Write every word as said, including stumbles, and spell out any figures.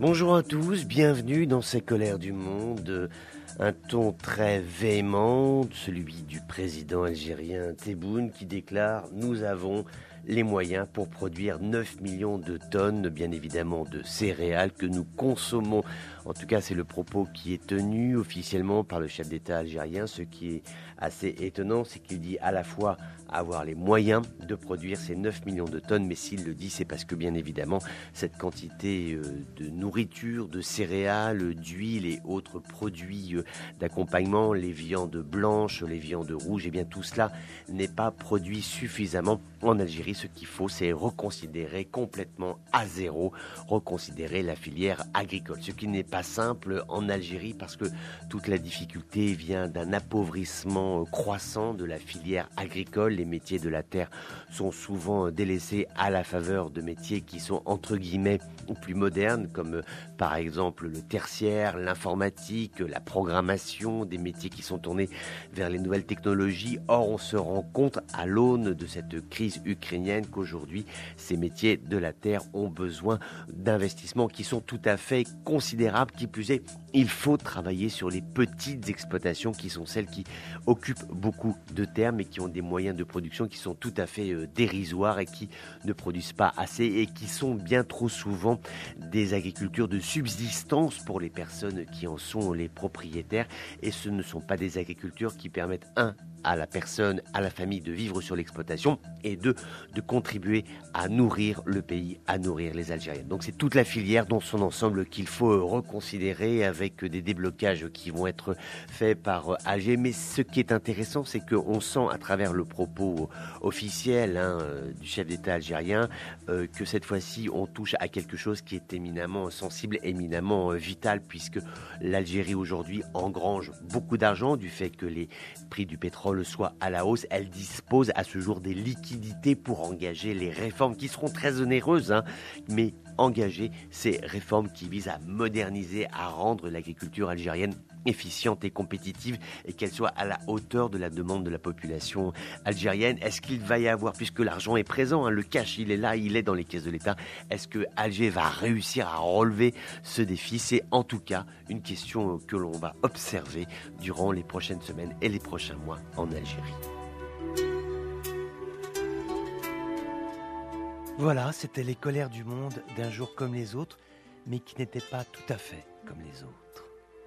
Bonjour à tous, bienvenue dans ces colères du monde. Un ton très véhément, celui du président algérien Tebboune qui déclare « Nous avons les moyens pour produire neuf millions de tonnes, bien évidemment, de céréales que nous consommons ». En tout cas, c'est le propos qui est tenu officiellement par le chef d'État algérien. Ce qui est assez étonnant, c'est qu'il dit à la fois avoir les moyens de produire ces neuf millions de tonnes, mais s'il le dit, c'est parce que, bien évidemment, cette quantité de nourriture, de céréales, d'huile et autres produits d'accompagnement, les viandes blanches, les viandes rouges, eh bien, tout cela n'est pas produit suffisamment en Algérie. Ce qu'il faut, c'est reconsidérer complètement à zéro, reconsidérer la filière agricole. Ce qui n'est pas simple en Algérie parce que toute la difficulté vient d'un appauvrissement croissant de la filière agricole. Les métiers de la terre sont souvent délaissés à la faveur de métiers qui sont entre guillemets plus modernes, comme par exemple le tertiaire, l'informatique, la programmation, des métiers qui sont tournés vers les nouvelles technologies. Or, on se rend compte à l'aune de cette crise ukrainienne qu'aujourd'hui, ces métiers de la terre ont besoin d'investissements qui sont tout à fait considérables. Qui plus est, il faut travailler sur les petites exploitations qui sont celles qui occupent beaucoup de terres mais qui ont des moyens de production qui sont tout à fait dérisoires et qui ne produisent pas assez et qui sont bien trop souvent des agricultures de subsistance pour les personnes qui en sont les propriétaires. Et ce ne sont pas des agricultures qui permettent, un, à la personne, à la famille de vivre sur l'exploitation et de, de contribuer à nourrir le pays, à nourrir les Algériens. Donc c'est toute la filière dans son ensemble qu'il faut reconsidérer avec des déblocages qui vont être faits par Alger. Mais ce qui est intéressant, c'est qu'on sent à travers le propos officiel hein, du chef d'État algérien euh, que cette fois-ci on touche à quelque chose qui est éminemment sensible, éminemment vital, puisque l'Algérie aujourd'hui engrange beaucoup d'argent du fait que les prix du pétrole le soit à la hausse. Elle dispose à ce jour des liquidités pour engager les réformes qui seront très onéreuses, hein, mais engager ces réformes qui visent à moderniser, à rendre l'agriculture algérienne efficiente et compétitive et qu'elle soit à la hauteur de la demande de la population algérienne. Est-ce qu'il va y avoir, puisque l'argent est présent, hein, le cash il est là, il est dans les caisses de l'État, est-ce que Alger va réussir à relever ce défi? C'est en tout cas une question que l'on va observer durant les prochaines semaines et les prochains mois en Algérie. Voilà, c'était les colères du monde d'un jour comme les autres, mais qui n'étaient pas tout à fait comme les autres.